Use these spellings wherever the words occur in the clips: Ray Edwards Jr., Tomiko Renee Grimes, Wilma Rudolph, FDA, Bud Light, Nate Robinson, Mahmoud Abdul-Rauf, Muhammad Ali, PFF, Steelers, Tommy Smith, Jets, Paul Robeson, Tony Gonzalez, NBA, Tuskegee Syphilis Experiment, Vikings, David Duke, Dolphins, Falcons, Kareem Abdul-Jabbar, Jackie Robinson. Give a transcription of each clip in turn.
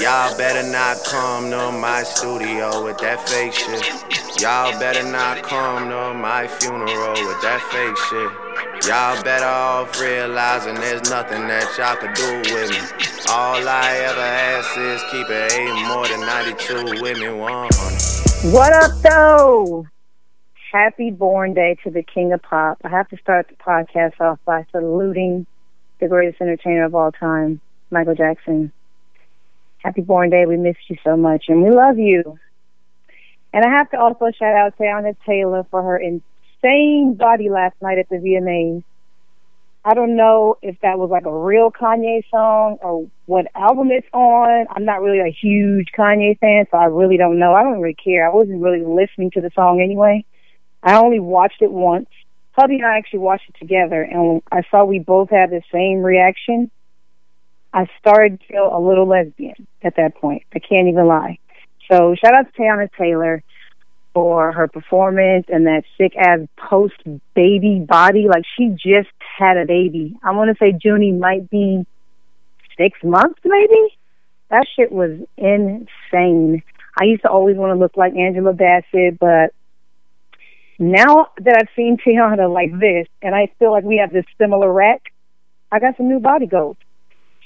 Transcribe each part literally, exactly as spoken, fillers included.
Y'all better not come to my studio with that fake shit. Y'all better not come to my funeral with that fake shit. Y'all better off realizing there's nothing that y'all could do with me. All I ever ask is keep it eight more than ninety-two with me one. What up, though? Happy Born Day to the King of Pop. I have to start the podcast off by saluting the greatest entertainer of all time, Michael Jackson. Happy Born Day. We miss you so much, and we love you. And I have to also shout out Tiana Taylor for her insane body last night at the V M As. I don't know if that was like a real Kanye song or what album it's on. I'm not really a huge Kanye fan, so I really don't know. I don't really care. I wasn't really listening to the song anyway. I only watched it once. Hubby and I actually watched it together, and I saw we both had the same reaction. I started to feel a little lesbian at that point. I can't even lie. So shout out to Tiana Taylor for her performance and that sick-ass post-baby body. Like, she just had a baby. I want to say Junie might be six months, maybe? That shit was insane. I used to always want to look like Angela Bassett, but now that I've seen Tiana like this, and I feel like we have this similar rack, I got some new body goals.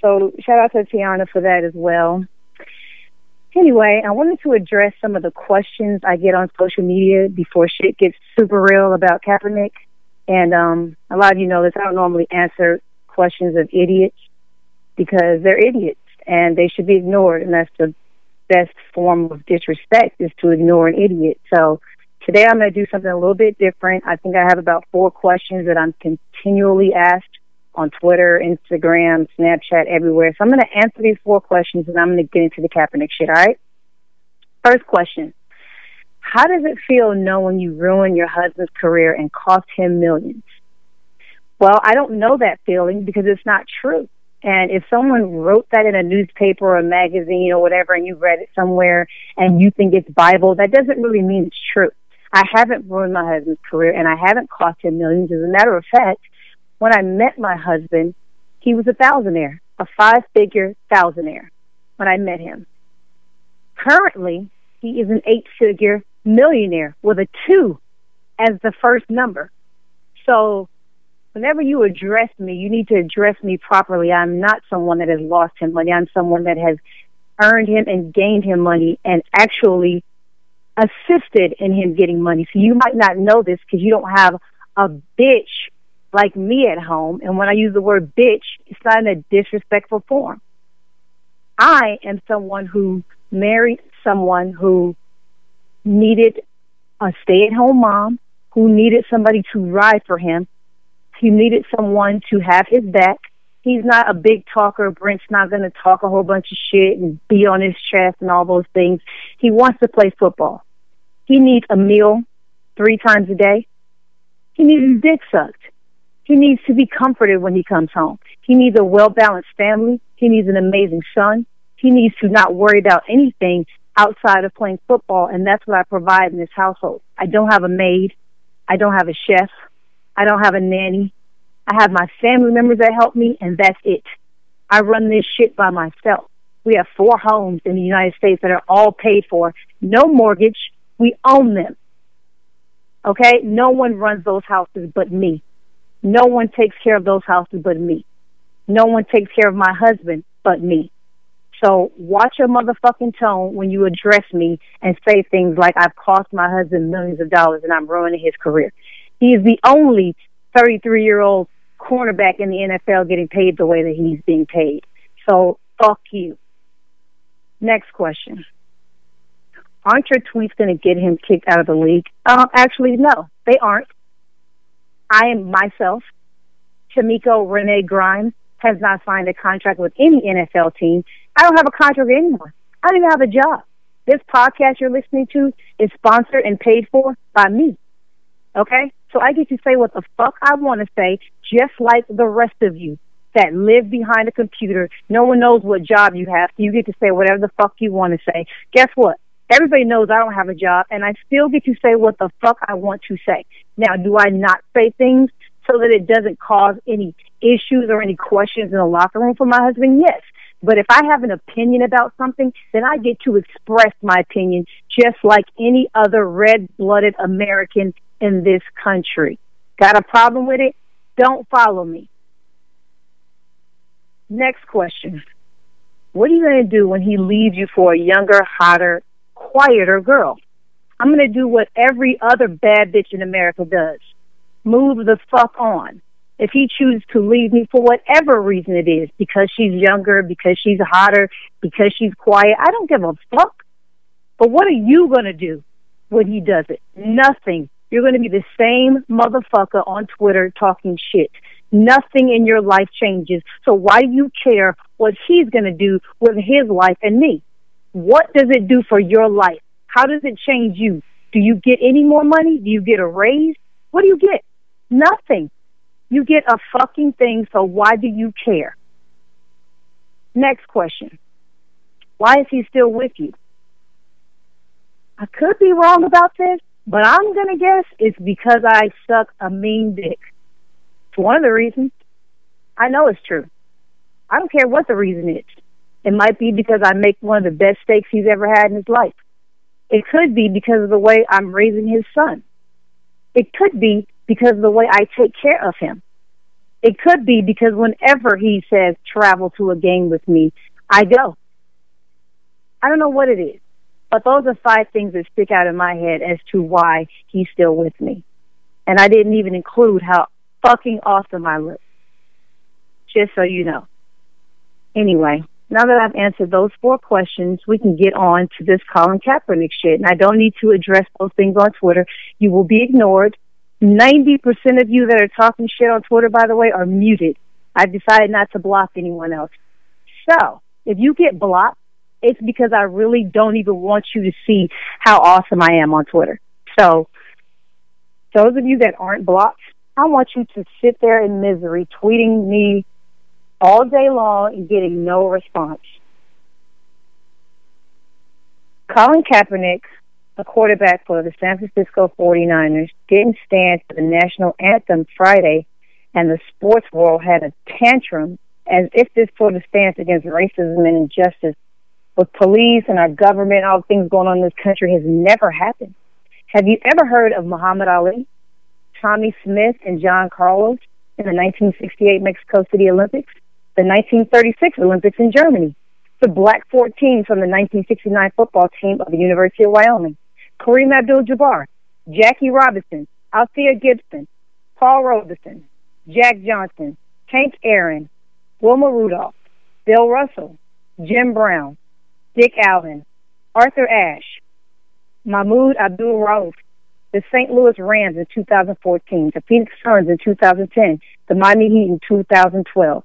So shout out to Tiana for that as well. Anyway, I wanted to address some of the questions I get on social media before shit gets super real about Kaepernick. And um, a lot of you know this, I don't normally answer questions of idiots because they're idiots and they should be ignored. And that's the best form of disrespect, is to ignore an idiot. So today I'm going to do something a little bit different. I think I have about four questions that I'm continually asked on Twitter, Instagram, Snapchat, everywhere. So I'm going to answer these four questions, and I'm going to get into the Kaepernick shit, all right? First question. How does it feel knowing you ruined your husband's career and cost him millions? Well, I don't know that feeling because it's not true. And if someone wrote that in a newspaper or a magazine or whatever, and you read it somewhere and you think it's Bible, that doesn't really mean it's true. I haven't ruined my husband's career, and I haven't cost him millions. As a matter of fact, when I met my husband, he was a thousandaire, a five-figure thousandaire when I met him. Currently, he is an eight-figure millionaire with a two as the first number. So whenever you address me, you need to address me properly. I'm not someone that has lost him money. I'm someone that has earned him and gained him money and actually assisted in him getting money. So you might not know this because you don't have a bitch like me at home, and when I use the word bitch, it's not in a disrespectful form. I am someone who married someone who needed a stay-at-home mom, who needed somebody to ride for him. He needed someone to have his back. He's not a big talker. Brent's not going to talk a whole bunch of shit and be on his chest and all those things. He wants to play football. He needs a meal three times a day. He needs his dick sucked. He needs to be comforted when he comes home. He needs a well-balanced family. He needs an amazing son. He needs to not worry about anything outside of playing football, and that's what I provide in this household. I don't have a maid. I don't have a chef. I don't have a nanny. I have my family members that help me, and that's it. I run this shit by myself. We have four homes in the United States that are all paid for. No mortgage. We own them. Okay? No one runs those houses but me. No one takes care of those houses but me. No one takes care of my husband but me. So watch your motherfucking tone when you address me and say things like, I've cost my husband millions of dollars and I'm ruining his career. He is the only thirty-three-year-old cornerback in the N F L getting paid the way that he's being paid. So fuck you. Next question. Aren't your tweets going to get him kicked out of the league? Uh, actually, no, they aren't. I am myself. Tomiko Renee Grimes has not signed a contract with any N F L team. I don't have a contract with anyone. I don't even have a job. This podcast you're listening to is sponsored and paid for by me. Okay? So I get to say what the fuck I want to say, just like the rest of you that live behind a computer. No one knows what job you have, so you get to say whatever the fuck you want to say. Guess what? Everybody knows I don't have a job, and I still get to say what the fuck I want to say. Now, do I not say things so that it doesn't cause any issues or any questions in the locker room for my husband? Yes. But if I have an opinion about something, then I get to express my opinion just like any other red-blooded American in this country. Got a problem with it? Don't follow me. Next question. What are you going to do when he leaves you for a younger, hotter, quieter girl? I'm going to do what every other bad bitch in America does. Move the fuck on. If he chooses to leave me for whatever reason it is, because she's younger, because she's hotter, because she's quiet, I don't give a fuck. But what are you going to do when he does it? Nothing. You're going to be the same motherfucker on Twitter talking shit. Nothing in your life changes. So why do you care what he's going to do with his life and me? What does it do for your life? How does it change you? Do you get any more money? Do you get a raise? What do you get? Nothing. You get a fucking thing, so why do you care? Next question. Why is he still with you? I could be wrong about this, but I'm going to guess it's because I suck a mean dick. It's one of the reasons. I know it's true. I don't care what the reason is. It might be because I make one of the best steaks he's ever had in his life. It could be because of the way I'm raising his son. It could be because of the way I take care of him. It could be because whenever he says travel to a game with me, I go. I don't know what it is, but those are five things that stick out in my head as to why he's still with me. And I didn't even include how fucking awesome I look. Just so you know. Anyway, now that I've answered those four questions, we can get on to this Colin Kaepernick shit. And I don't need to address those things on Twitter. You will be ignored. ninety percent of you that are talking shit on Twitter, by the way, are muted. I've decided not to block anyone else. So, if you get blocked, it's because I really don't even want you to see how awesome I am on Twitter. So, those of you that aren't blocked, I want you to sit there in misery tweeting me all day long and getting no response. Colin Kaepernick, a quarterback for the San Francisco forty-niners, didn't stand for the national anthem Friday, and the sports world had a tantrum as if this sort of stance against racism and injustice with police and our government, all the things going on in this country, has never happened. Have you ever heard of Muhammad Ali, Tommy Smith, and John Carlos in the nineteen sixty-eight Mexico City Olympics? The nineteen thirty-six Olympics in Germany, the Black fourteen from the nineteen sixty-nine football team of the University of Wyoming, Kareem Abdul-Jabbar, Jackie Robinson, Althea Gibson, Paul Robeson, Jack Johnson, Hank Aaron, Wilma Rudolph, Bill Russell, Jim Brown, Dick Allen, Arthur Ashe, Mahmoud Abdul-Rauf, the Saint Louis Rams in two thousand fourteen, the Phoenix Suns in two thousand ten, the Miami Heat in two thousand twelve.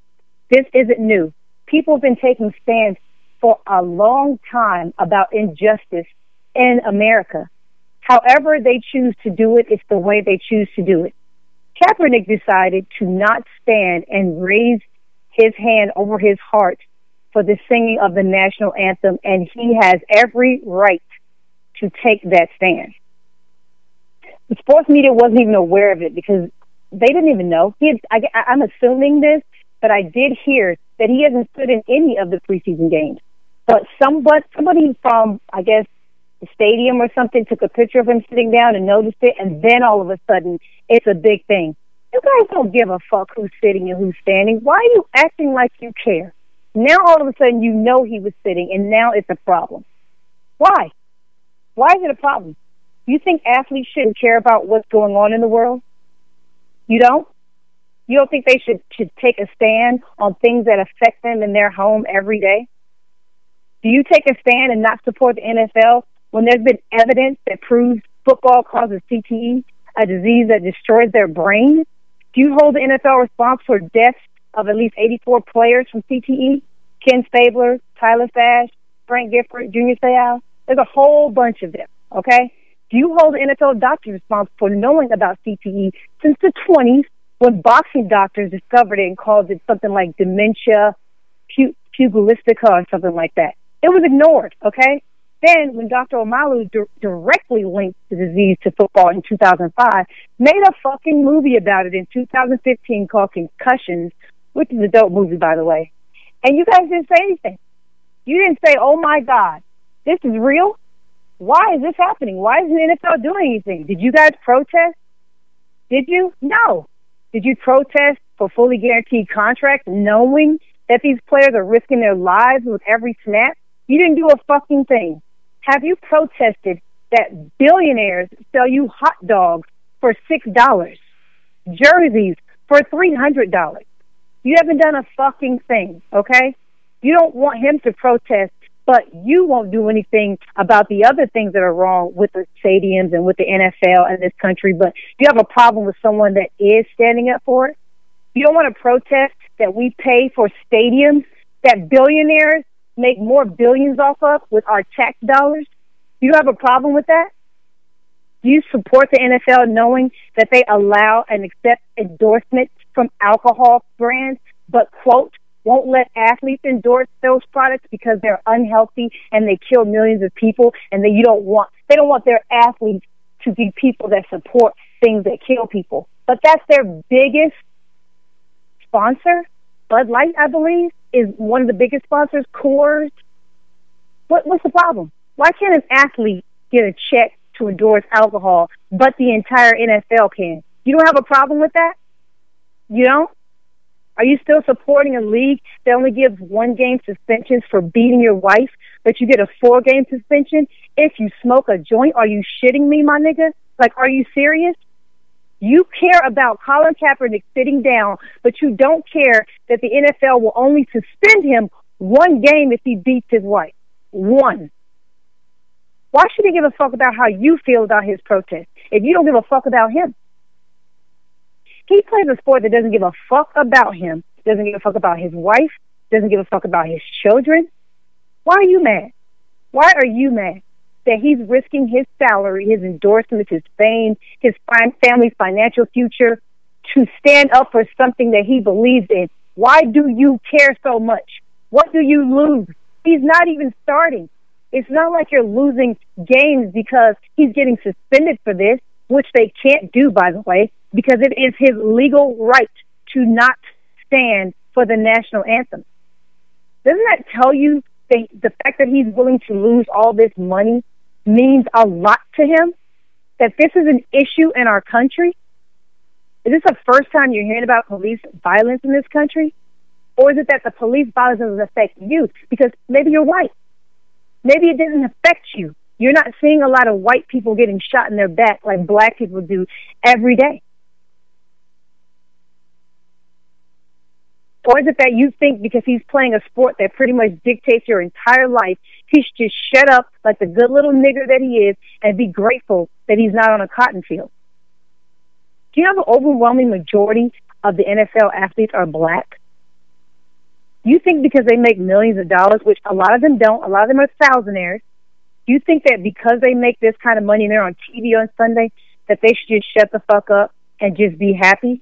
This isn't new. People have been taking stands for a long time about injustice in America. However they choose to do it, it's the way they choose to do it. Kaepernick decided to not stand and raise his hand over his heart for the singing of the national anthem, and he has every right to take that stand. The sports media wasn't even aware of it because they didn't even know. He had, I, I'm assuming this, but I did hear that he hasn't stood in any of the preseason games. But somebody, somebody from, I guess, the stadium or something took a picture of him sitting down and noticed it, and then all of a sudden, it's a big thing. You guys don't give a fuck who's sitting and who's standing. Why are you acting like you care? Now all of a sudden you know he was sitting, and now it's a problem. Why? Why is it a problem? You think athletes shouldn't care about what's going on in the world? You don't? You don't think they should, should take a stand on things that affect them in their home every day? Do you take a stand and not support the N F L when there's been evidence that proves football causes C T E, a disease that destroys their brain? Do you hold the N F L responsible for deaths of at least eighty-four players from C T E? Ken Stabler, Tyler Fash, Frank Gifford, Junior Seau? There's a whole bunch of them, okay? Do you hold the N F L doctors responsible for knowing about C T E since the twenties? When boxing doctors discovered it and called it something like dementia pu- pugilistica or something like that. It was ignored, okay? Then when Doctor Omalu di- directly linked the disease to football in two thousand five, made a fucking movie about it in two thousand fifteen called Concussions, which is a dope movie, by the way, And you guys didn't say anything. You didn't say, oh, my God, this is real? Why is this happening? Why isn't the N F L doing anything? Did you guys protest? Did you? No. Did you protest for fully guaranteed contracts knowing that these players are risking their lives with every snap? You didn't do a fucking thing. Have you protested that billionaires sell you hot dogs for six dollars, jerseys for three hundred dollars? You haven't done a fucking thing, okay? You don't want him to protest, but you won't do anything about the other things that are wrong with the stadiums and with the N F L and this country, but you have a problem with someone that is standing up for it? You don't want to protest that we pay for stadiums that billionaires make more billions off of with our tax dollars? You have a problem with that? Do you support the N F L knowing that they allow and accept endorsements from alcohol brands, but, quote, won't let athletes endorse those products because they're unhealthy and they kill millions of people, and that you don't want, they don't want their athletes to be people that support things that kill people. But that's their biggest sponsor. Bud Light, I believe, is one of the biggest sponsors. Coors. What, what's the problem? Why can't an athlete get a check to endorse alcohol, but the entire N F L can? You don't have a problem with that? You don't? Are you still supporting a league that only gives one-game suspensions for beating your wife, but you get a four-game suspension if you smoke a joint? Are you shitting me, my nigga? Like, are you serious? You care about Colin Kaepernick sitting down, but you don't care that the N F L will only suspend him one game if he beats his wife. One. Why should he give a fuck about how you feel about his protest if you don't give a fuck about him? He plays a sport that doesn't give a fuck about him, doesn't give a fuck about his wife, doesn't give a fuck about his children. Why are you mad? Why are you mad that he's risking his salary, his endorsements, his fame, his family's financial future to stand up for something that he believes in? Why do you care so much? What do you lose? He's not even starting. It's not like you're losing games because he's getting suspended for this, which they can't do, by the way, because it is his legal right to not stand for the national anthem. Doesn't that tell you that the fact that he's willing to lose all this money means a lot to him? That this is an issue in our country? Is this the first time you're hearing about police violence in this country? Or is it that the police violence doesn't affect you? Because maybe you're white. Maybe it doesn't affect you. You're not seeing a lot of white people getting shot in their back like black people do every day. Or is it that you think because he's playing a sport that pretty much dictates your entire life, he should just shut up like the good little nigger that he is and be grateful that he's not on a cotton field? Do you know the overwhelming majority of the N F L athletes are black? You think because they make millions of dollars, which a lot of them don't, a lot of them are thousandaires, you think that because they make this kind of money and they're on T V on Sunday, that they should just shut the fuck up and just be happy?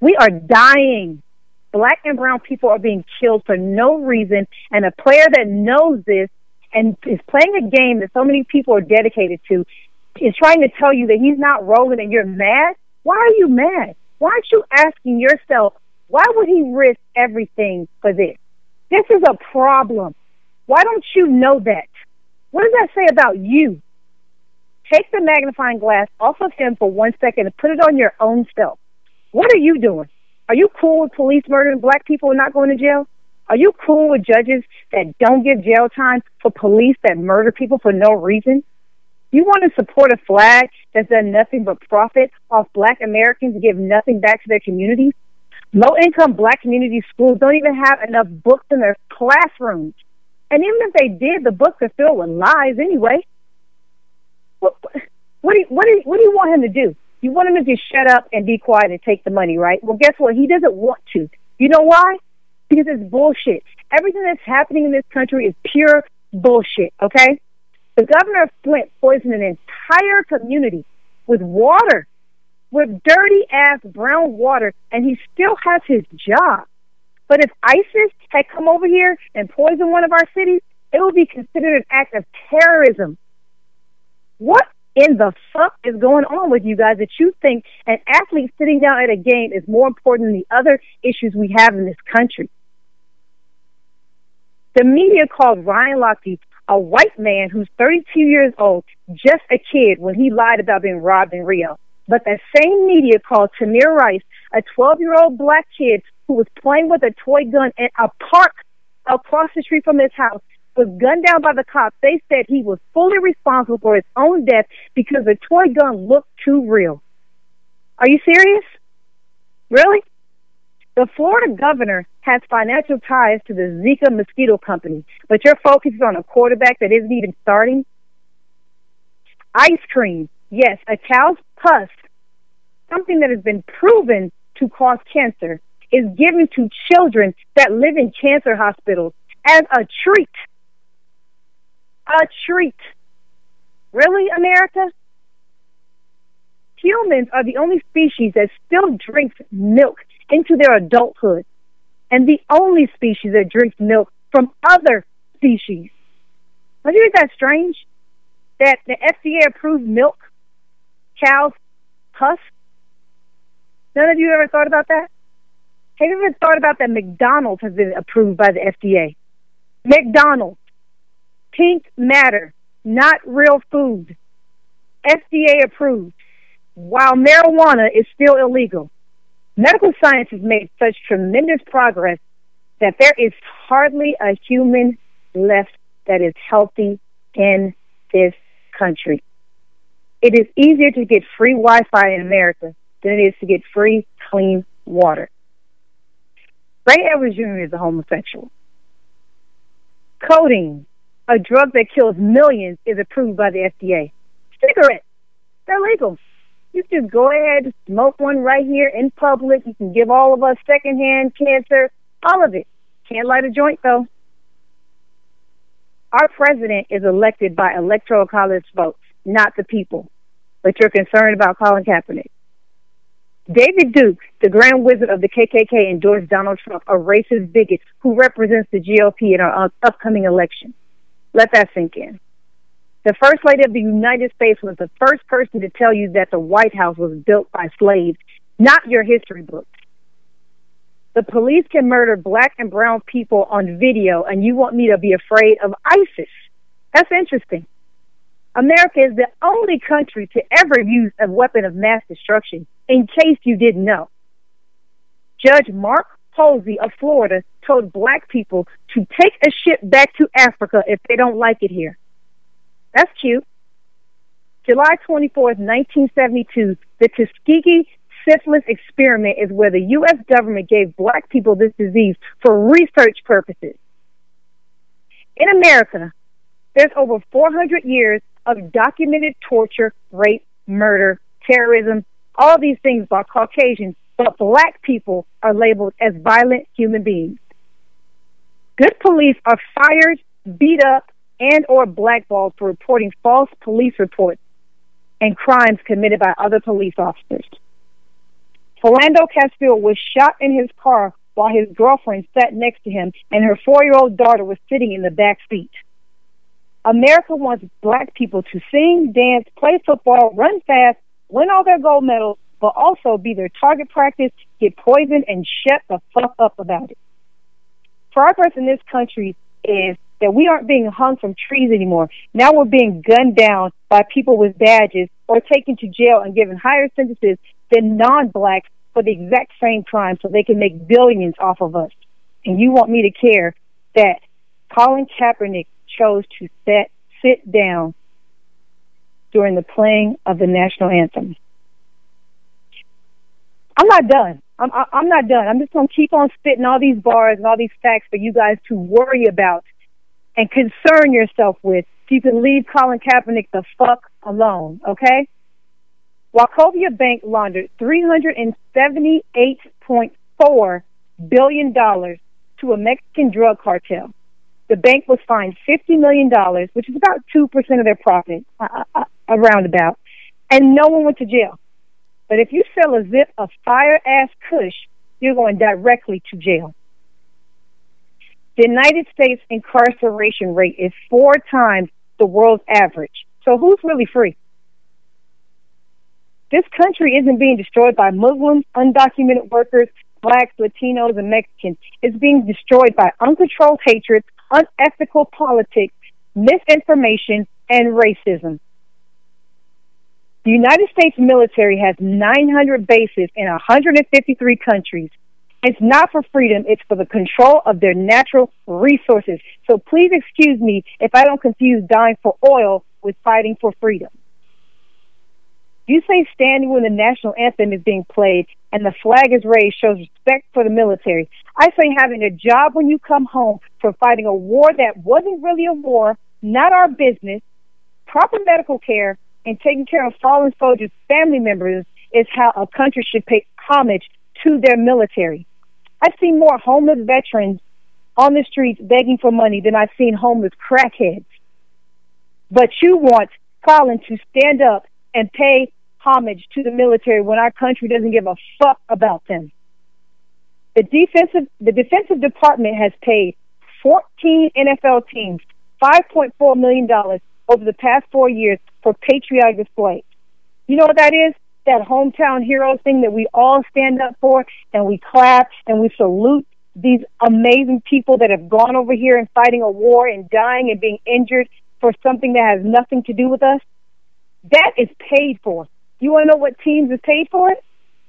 We are dying. Black and brown people are being killed for no reason, and a player that knows this and is playing a game that so many people are dedicated to is trying to tell you that he's not rolling and you're mad? Why are you mad? Why aren't you asking yourself, why would he risk everything for this? This is a problem. Why don't you know that? What does that say about you? Take the magnifying glass off of him for one second and put it on your own self. What are you doing? Are you cool with police murdering black people and not going to jail? Are you cool with judges that don't give jail time for police that murder people for no reason? You want to support a flag that's done nothing but profit off black Americans and give nothing back to their communities? Low-income black community schools don't even have enough books in their classrooms. And even if they did, the books are filled with lies anyway. What, what, do you, what, do you, what do you want him to do? You want him to just shut up and be quiet and take the money, right? Well, guess what? He doesn't want to. You know why? Because it's bullshit. Everything that's happening in this country is pure bullshit, okay? The governor of Flint poisoned an entire community with water. With dirty-ass brown water, and he still has his job. But if ISIS had come over here and poisoned one of our cities, it would be considered an act of terrorism. What in the fuck is going on with you guys that you think an athlete sitting down at a game is more important than the other issues we have in this country? The media called Ryan Lochte a white man who's thirty-two years old, just a kid, when he lied about being robbed in Rio. But that same media called Tamir Rice a twelve-year-old black kid who was playing with a toy gun at a park across the street from his house, was gunned down by the cops. They said he was fully responsible for his own death because the toy gun looked too real. Are you serious? Really? The Florida governor has financial ties to the Zika Mosquito Company, but your focus is on a quarterback that isn't even starting? Ice cream. Yes, a cow's pus, something that has been proven to cause cancer, is given to children that live in cancer hospitals as a treat. A treat. Really, America? Humans are the only species that still drinks milk into their adulthood, and the only species that drinks milk from other species. Don't you think that's strange? That the F D A approved milk, cow's pus? None of you ever thought about that? Have you ever thought about that McDonald's has been approved by the F D A? McDonald's. Pink matter. Not real food. F D A approved. While marijuana is still illegal. Medical science has made such tremendous progress that there is hardly a human left that is healthy in this country. It is easier to get free Wi-Fi in America than it is to get free clean water. Ray Edwards Junior is a homosexual. Codeine, a drug that kills millions, is approved by the F D A. Cigarettes, they're legal. You can just go ahead, smoke one right here in public. You can give all of us secondhand cancer, all of it. Can't light a joint, though. Our president is elected by electoral college votes, not the people. But you're concerned about Colin Kaepernick. David Duke, the grand wizard of the K K K, endorsed Donald Trump, a racist bigot who represents the G O P in our upcoming election. Let that sink in. The First Lady of the United States was the first person to tell you that the White House was built by slaves, not your history books. The police can murder black and brown people on video, and you want me to be afraid of ISIS. That's interesting. America is the only country to ever use a weapon of mass destruction, in case you didn't know. Judge Mark Posey of Florida told black people to take a ship back to Africa if they don't like it here. That's cute. July twenty-fourth, nineteen seventy-two, the Tuskegee syphilis experiment is where the U S government gave black people this disease for research purposes. In America, there's over four hundred years of documented torture, rape, murder, terrorism, all these things by Caucasians, but black people are labeled as violent human beings. Good police are fired, beat up, and or blackballed for reporting false police reports and crimes committed by other police officers. Philando Castile was shot in his car while his girlfriend sat next to him and her four-year-old daughter was sitting in the back seat. America wants black people to sing, dance, play football, run fast, win all their gold medals, but also be their target practice, get poisoned, and shut the fuck up about it. Progress in this country is that we aren't being hung from trees anymore. Now we're being gunned down by people with badges or taken to jail and given higher sentences than non-blacks for the exact same crime so they can make billions off of us. And you want me to care that Colin Kaepernick chose to sit, sit down during the playing of the national anthem. I'm not done. I'm, I'm not done. I'm just going to keep on spitting all these bars and all these facts for you guys to worry about and concern yourself with, so you can leave Colin Kaepernick the fuck alone, okay? Wachovia Bank laundered three hundred seventy-eight point four billion dollars to a Mexican drug cartel. The bank was fined fifty million dollars, which is about two percent of their profit, uh, uh, around about, and no one went to jail. But if you sell a zip of fire-ass kush, you're going directly to jail. The United States incarceration rate is four times the world's average. So who's really free? This country isn't being destroyed by Muslims, undocumented workers, blacks, Latinos, and Mexicans. It's being destroyed by uncontrolled hatred, unethical politics, misinformation, and racism. The United States military has nine hundred bases in one hundred fifty-three countries. It's not for freedom. It's for the control of their natural resources. So please excuse me if I don't confuse dying for oil with fighting for freedom. You say standing when the national anthem is being played and the flag is raised shows respect for the military. I say having a job when you come home for fighting a war that wasn't really a war, not our business, proper medical care, and taking care of fallen soldiers' family members is how a country should pay homage to their military. I've seen more homeless veterans on the streets begging for money than I've seen homeless crackheads. But you want Colin to stand up and pay homage to the military when our country doesn't give a fuck about them. The defensive, the defensive department has paid fourteen N F L teams five point four million dollars over the past four years for patriotic displays. You know what that is? That hometown hero thing that we all stand up for, and we clap and we salute these amazing people that have gone over here and fighting a war and dying and being injured for something that has nothing to do with us. That is paid for. You want to know what teams is paid for it?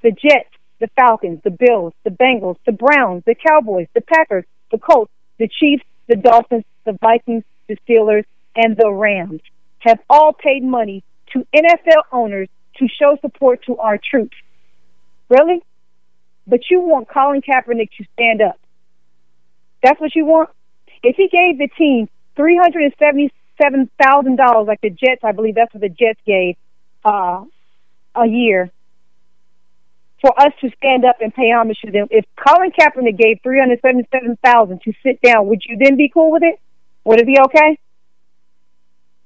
The Jets, the Falcons, the Bills, the Bengals, the Browns, the Cowboys, the Packers, the Colts, the Chiefs, the Dolphins, the Vikings, the Steelers, and the Rams have all paid money to N F L owners to show support to our troops. Really? But you want Colin Kaepernick to stand up. That's what you want? If he gave the team three hundred seventy-seven thousand dollars, like the Jets, I believe that's what the Jets gave uh, a year, for us to stand up and pay homage to them, if Colin Kaepernick gave three hundred seventy-seven thousand dollars to sit down, would you then be cool with it? Would it be okay?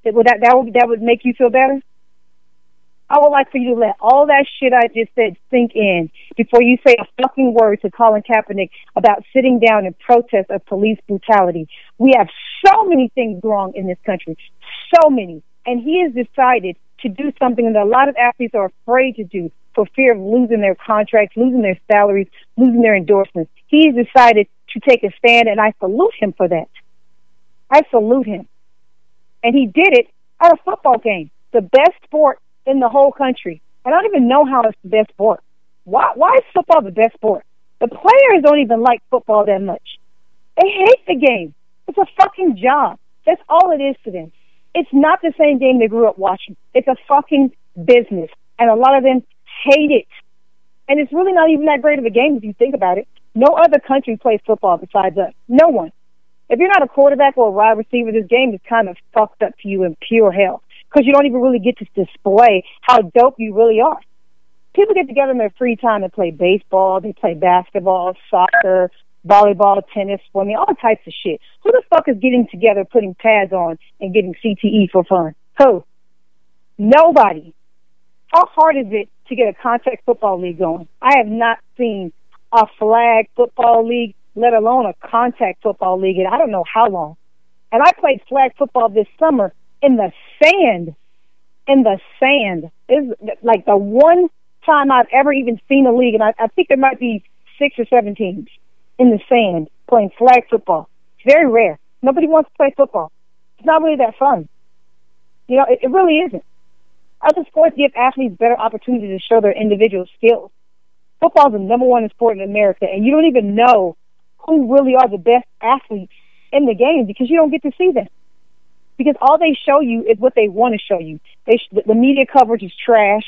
Would that, that, would, that would make you feel better? I would like for you to let all that shit I just said sink in before you say a fucking word to Colin Kaepernick about sitting down in protest of police brutality. We have so many things wrong in this country. So many. And he has decided to do something that a lot of athletes are afraid to do for fear of losing their contracts, losing their salaries, losing their endorsements. He has decided to take a stand, and I salute him for that. I salute him. And he did it at a football game, the best sport in the whole country. And I don't even know how it's the best sport. Why why is football the best sport? The players don't even like football that much. They hate the game. It's a fucking job. That's all it is to them. It's not the same game they grew up watching. It's a fucking business. And a lot of them hate it. And it's really not even that great of a game if you think about it. No other country plays football besides us. No one. If you're not a quarterback or a wide receiver, this game is kind of fucked up to you in pure hell, because you don't even really get to display how dope you really are. People get together in their free time and play baseball, they play basketball, soccer, volleyball, tennis, swimming, all types of shit. Who the fuck is getting together, putting pads on, and getting C T E for fun? Who? Nobody. How hard is it to get a contact football league going? I have not seen a flag football league, let alone a contact football league, and I don't know how long. And I played flag football this summer in the sand, in the sand. It's like the one time I've ever even seen a league, and I, I think there might be six or seven teams in the sand playing flag football. It's very rare. Nobody wants to play football. It's not really that fun. You know, it, it really isn't. Other sports give athletes better opportunities to show their individual skills. Football is the number one sport in America, and you don't even know who really are the best athletes in the game because you don't get to see them. Because all they show you is what they want to show you. They sh- the media coverage is trash.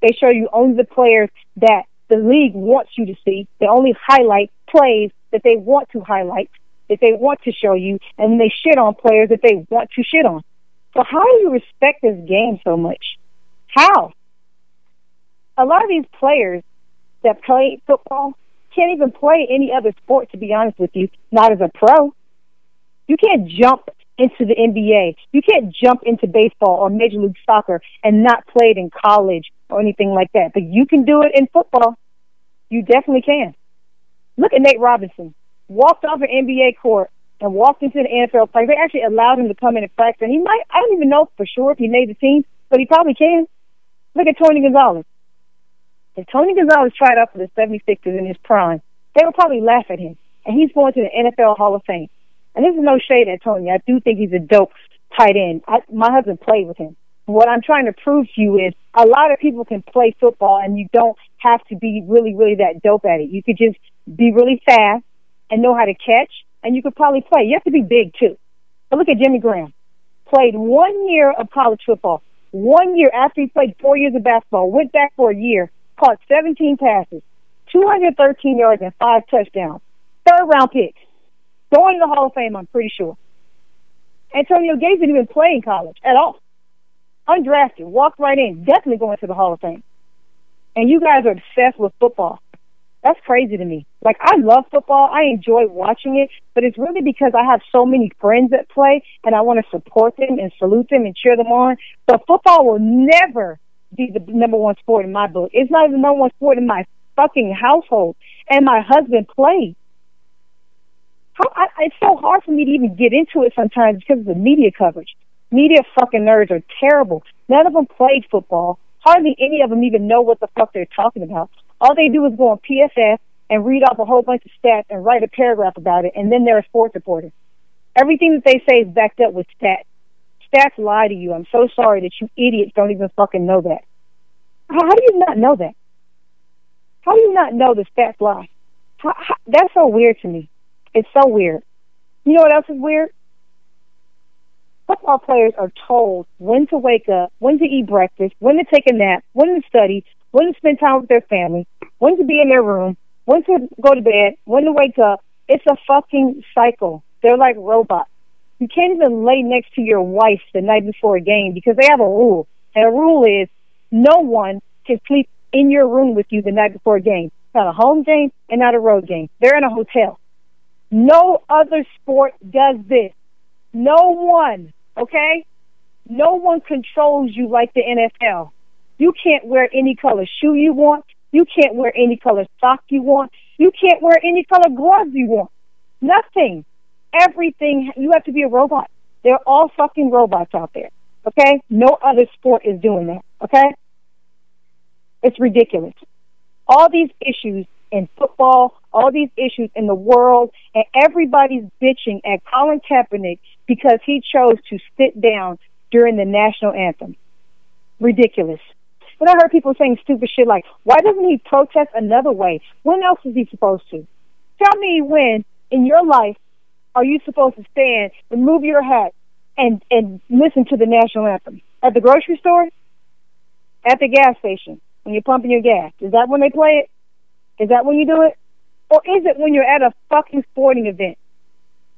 They show you only the players that the league wants you to see. They only highlight plays that they want to highlight, that they want to show you, and they shit on players that they want to shit on. So how do you respect this game so much? How? A lot of these players that play football can't even play any other sport, to be honest with you, not as a pro. You can't jump into the N B A. You can't jump into baseball or Major League Soccer and not play it in college or anything like that. But you can do it in football. You definitely can. Look at Nate Robinson. Walked off an N B A court and walked into the N F L play. They actually allowed him to come in and practice. And he might, I don't even know for sure if he made the team, but he probably can. Look at Tony Gonzalez. If Tony Gonzalez tried out for the seventy-sixers in his prime, they would probably laugh at him. And he's going to the N F L Hall of Fame. And this is no shade at Tony. I do think he's a dope tight end. I, my husband played with him. What I'm trying to prove to you is a lot of people can play football, and you don't have to be really, really that dope at it. You could just be really fast and know how to catch, and you could probably play. You have to be big, too. But look at Jimmy Graham. Played one year of college football. One year after he played four years of basketball, went back for a year, caught seventeen passes, two hundred thirteen yards, and five touchdowns. Third-round pick. Going to the Hall of Fame, I'm pretty sure. Antonio Gates didn't even play in college at all. Undrafted, walked right in, definitely going to the Hall of Fame. And you guys are obsessed with football. That's crazy to me. Like, I love football. I enjoy watching it, but it's really because I have so many friends that play, and I want to support them and salute them and cheer them on. But football will never be the number one sport in my book. It's not even the number one sport in my fucking household. And my husband played. How, I, it's so hard for me to even get into it sometimes because of the media coverage. Media fucking nerds are terrible. None of them played football. Hardly any of them even know what the fuck they're talking about. All they do is go on P F F and read off a whole bunch of stats and write a paragraph about it, and then they're a sports reporter. Everything that they say is backed up with stats. Stats lie to you. I'm so sorry that you idiots don't even fucking know that. How, how do you not know that? How do you not know the stats lie? How, how, that's so weird to me. It's so weird. You know what else is weird? Football players are told when to wake up, when to eat breakfast, when to take a nap, when to study, when to spend time with their family, when to be in their room, when to go to bed, when to wake up. It's a fucking cycle. They're like robots. You can't even lay next to your wife the night before a game because they have a rule. And the rule is no one can sleep in your room with you the night before a game. Not a home game and not a road game. They're in a hotel. No other sport does this. No one, okay? No one controls you like the N F L. You can't wear any color shoe you want. You can't wear any color sock you want. You can't wear any color gloves you want. Nothing. Everything. You have to be a robot. They're all fucking robots out there, okay? No other sport is doing that, okay? It's ridiculous. All these issues in football, all these issues in the world, and everybody's bitching at Colin Kaepernick because he chose to sit down during the national anthem. Ridiculous. When I heard people saying stupid shit like, why doesn't he protest another way? When else is he supposed to? Tell me when in your life are you supposed to stand, remove your hat, and, and listen to the national anthem? At the grocery store? At the gas station? When you're pumping your gas? Is that when they play it? Is that when you do it? Or is it when you're at a fucking sporting event?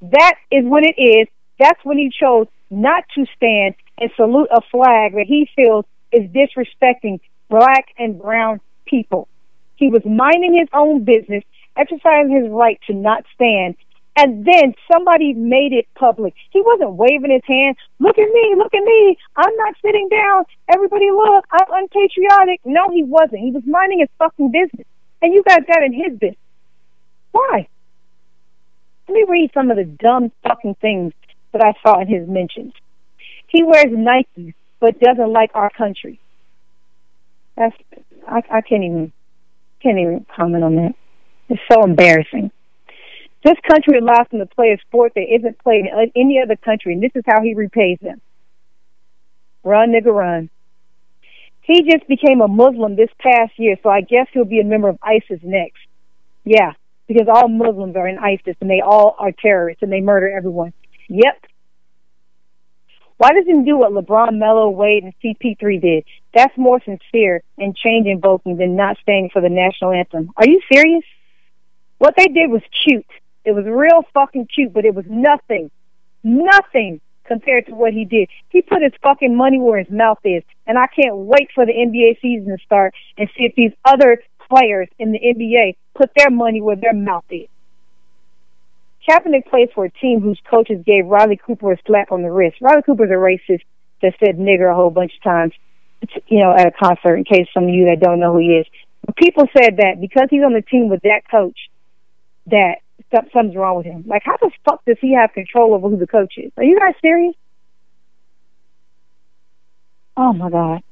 That is when it is. That's when he chose not to stand and salute a flag that he feels is disrespecting black and brown people. He was minding his own business, exercising his right to not stand, and then somebody made it public. He wasn't waving his hand, look at me, look at me, I'm not sitting down, everybody look, I'm unpatriotic. No, he wasn't. He was minding his fucking business, and you guys got in his business. Why? Let me read some of the dumb fucking things that I saw in his mentions. He wears Nike, but doesn't like our country. That's I, I can't even can't even comment on that. It's so embarrassing. This country allows him to play a sport that isn't played in any other country, and this is how he repays them. Run, nigga, run. He just became a Muslim this past year, so I guess he'll be a member of ISIS next. Yeah. Because all Muslims are in ISIS, and they all are terrorists, and they murder everyone. Yep. Why doesn't he do what LeBron, Melo, Wade, and C P three did? That's more sincere and change-invoking than not staying for the national anthem. Are you serious? What they did was cute. It was real fucking cute, but it was nothing. Nothing compared to what he did. He put his fucking money where his mouth is, and I can't wait for the N B A season to start and see if these other players in the N B A put their money where their mouth is. Kaepernick plays for a team whose coaches gave Riley Cooper a slap on the wrist. Riley Cooper's a racist that said nigger a whole bunch of times, you know, at a concert, in case some of you that don't know who he is. But people said that because he's on the team with that coach, that something's wrong with him. Like, how the fuck does he have control over who the coach is? Are you guys serious? Oh, my God.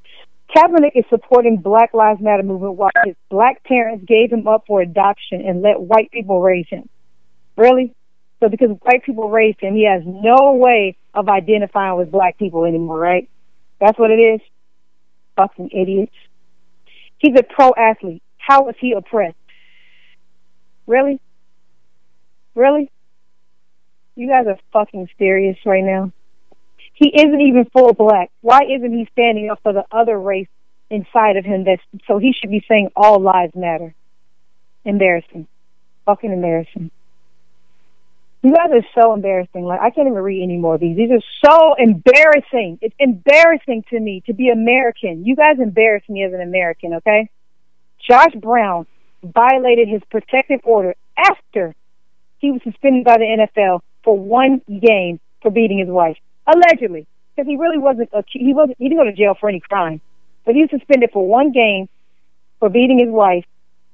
Kaepernick is supporting Black Lives Matter movement while his black parents gave him up for adoption and let white people raise him. Really? So because white people raised him, he has no way of identifying with black people anymore, right? That's what it is. Fucking idiots. He's a pro athlete. How is he oppressed? Really? Really? You guys are fucking serious right now. He isn't even full black. Why isn't he standing up for the other race inside of him? That's, so he should be saying all lives matter. Embarrassing. Fucking embarrassing. You guys are so embarrassing. Like, I can't even read any more of these. These are so embarrassing. It's embarrassing to me to be American. You guys embarrass me as an American, okay? Josh Brown violated his protective order after he was suspended by the N F L for one game for beating his wife. Allegedly, because he really wasn't, he wasn't, he didn't go to jail for any crime, but he was suspended for one game for beating his wife,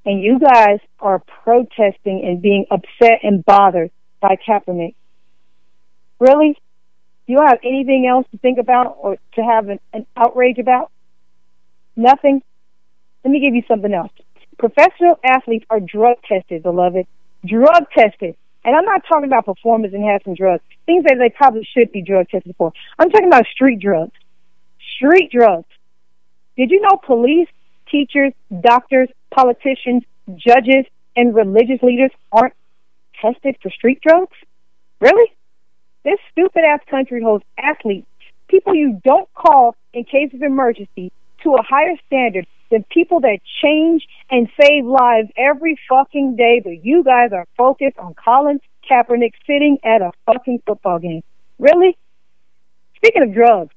and you guys are protesting and being upset and bothered by Kaepernick. Really? Do you have anything else to think about or to have an, an outrage about? Nothing? Let me give you something else. Professional athletes are drug tested, beloved. Drug tested. And I'm not talking about performers enhancing drugs, things that they probably should be drug tested for. I'm talking about street drugs. Street drugs. Did you know police, teachers, doctors, politicians, judges, and religious leaders aren't tested for street drugs? Really? This stupid-ass country holds athletes, people you don't call in case of emergency, to a higher standard than people that change and save lives every fucking day, but you guys are focused on Colin Kaepernick sitting at a fucking football game. Really? Speaking of drugs,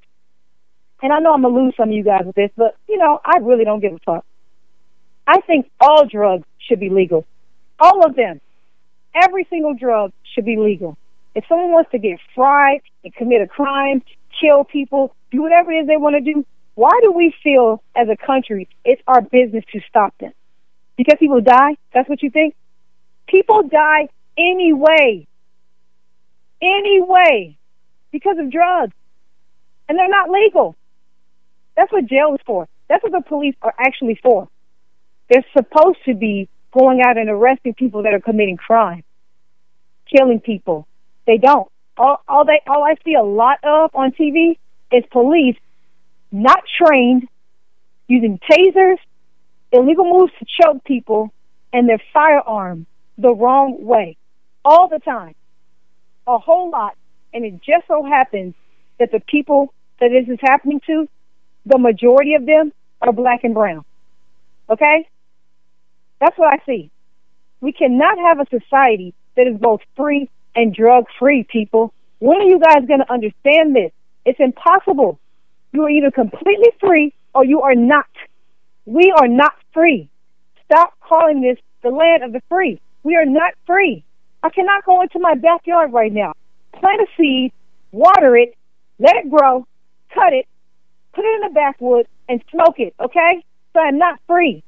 and I know I'm going to lose some of you guys with this, but, you know, I really don't give a fuck. I think all drugs should be legal. All of them. Every single drug should be legal. If someone wants to get fried and commit a crime, kill people, do whatever it is they want to do, why do we feel as a country it's our business to stop them? Because people die? That's what you think? People die anyway. Anyway. Because of drugs. And they're not legal. That's what jail is for. That's what the police are actually for. They're supposed to be going out and arresting people that are committing crime. Killing people. They don't. All, all, they, all I see a lot of on T V is police not trained, using tasers, illegal moves to choke people, and their firearms the wrong way. All the time. A whole lot. And it just so happens that the people that this is happening to, the majority of them are black and brown. Okay? That's what I see. We cannot have a society that is both free and drug-free, people. When are you guys going to understand this? It's impossible. You are either completely free or you are not. We are not free. Stop calling this the land of the free. We are not free. I cannot go into my backyard right now. Plant a seed, water it, let it grow, cut it, put it in the backwood, and smoke it, okay? So I'm not free.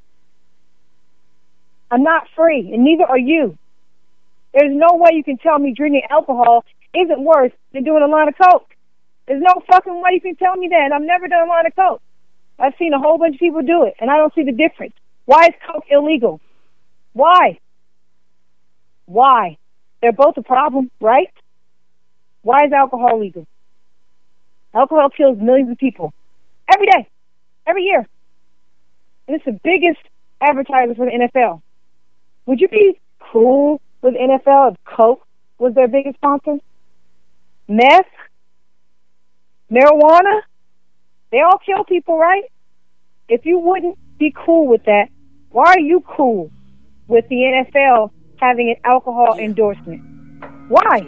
I'm not free, and neither are you. There's no way you can tell me drinking alcohol isn't worse than doing a line of coke. There's no fucking way you can tell me that. I've never done a line of coke. I've seen a whole bunch of people do it, and I don't see the difference. Why is coke illegal? Why? Why? They're both a problem, right? Why is alcohol legal? Alcohol kills millions of people. Every day. Every year. And it's the biggest advertiser for the N F L. Would you be cool with N F L if coke was their biggest sponsor? Meth? Marijuana? They all kill people, right? If you wouldn't be cool with that, why are you cool with the N F L having an alcohol endorsement? Why?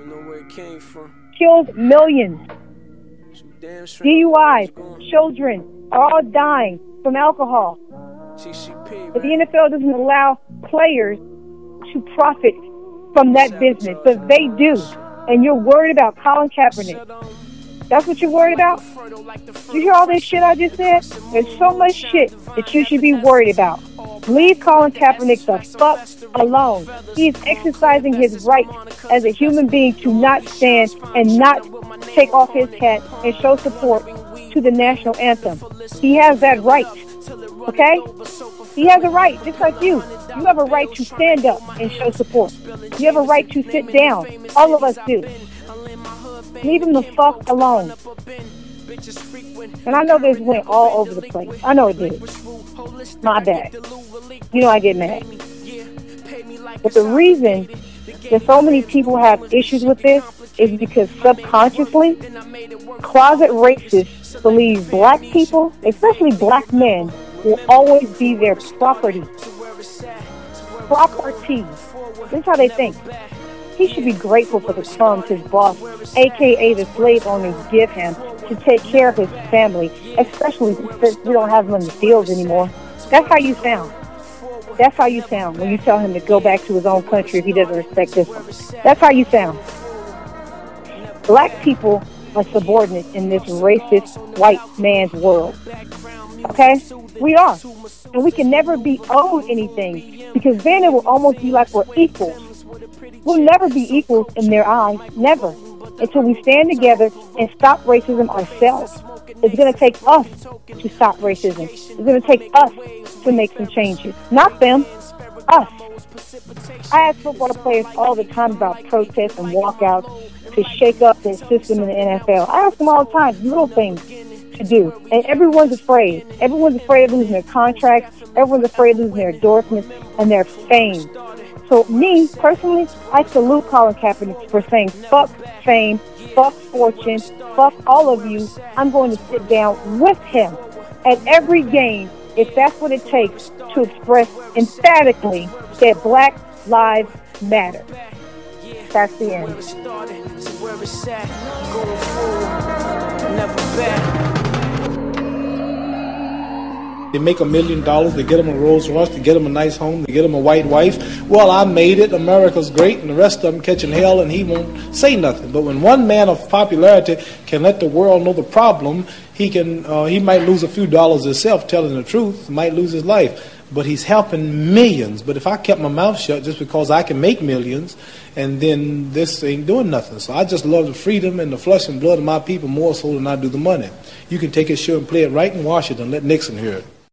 Kills millions. D U Is, children are all dying from alcohol. But the N F L doesn't allow players to profit from that business, but they do. And you're worried about Colin Kaepernick. That's what you're worried about? You hear all this shit I just said? There's so much shit that you should be worried about. Leave Colin Kaepernick the fuck alone. He's exercising his right as a human being to not stand and not take off his hat and show support to the national anthem. He has that right. Okay? He has a right, just like you. You have a right to stand up and show support. You have a right to sit down. All of us do. Leave him the fuck alone. And I know this went all over the place. I know it did. My bad. You know I get mad. But the reason that so many people have issues with this is because subconsciously, closet racists believe black people, especially black men, will always be their property. Property. That's how they think. He should be grateful for the crumbs his boss, a k a the slave owners, give him to take care of his family, especially since we don't have him in the fields anymore. That's how you sound. That's how you sound when you tell him to go back to his own country if he doesn't respect this one. That's how you sound. Black people are subordinate in this racist white man's world. Okay? We are. And we can never be owed anything, because then it will almost be like we're equals. We'll never be equals in their eyes, never, until we stand together and stop racism ourselves. It's going to take us to stop racism. It's going to take us to make some changes. Not them, us. I ask football players all the time about protests and walkouts to shake up the system in the N F L. I ask them all the time, little things to do. And everyone's afraid. Everyone's afraid of losing their contracts. Everyone's afraid of losing their endorsements and their fame. So me, personally, I salute Colin Kaepernick for saying, fuck fame, fuck fortune, fuck all of you. I'm going to sit down with him at every game if that's what it takes to express emphatically that black lives matter. That's the end. They make a million dollars, they get them a Rolls Royce, they get them a nice home, they get them a white wife. Well, I made it, America's great, and the rest of them catching hell, and he won't say nothing. But when one man of popularity can let the world know the problem, he can uh, he might lose a few dollars himself telling the truth, might lose his life. But he's helping millions. But if I kept my mouth shut just because I can make millions, and then this ain't doing nothing. So I just love the freedom and the flesh and blood of my people more so than I do the money. You can take it sure and play it right in Washington. Let Nixon hear it.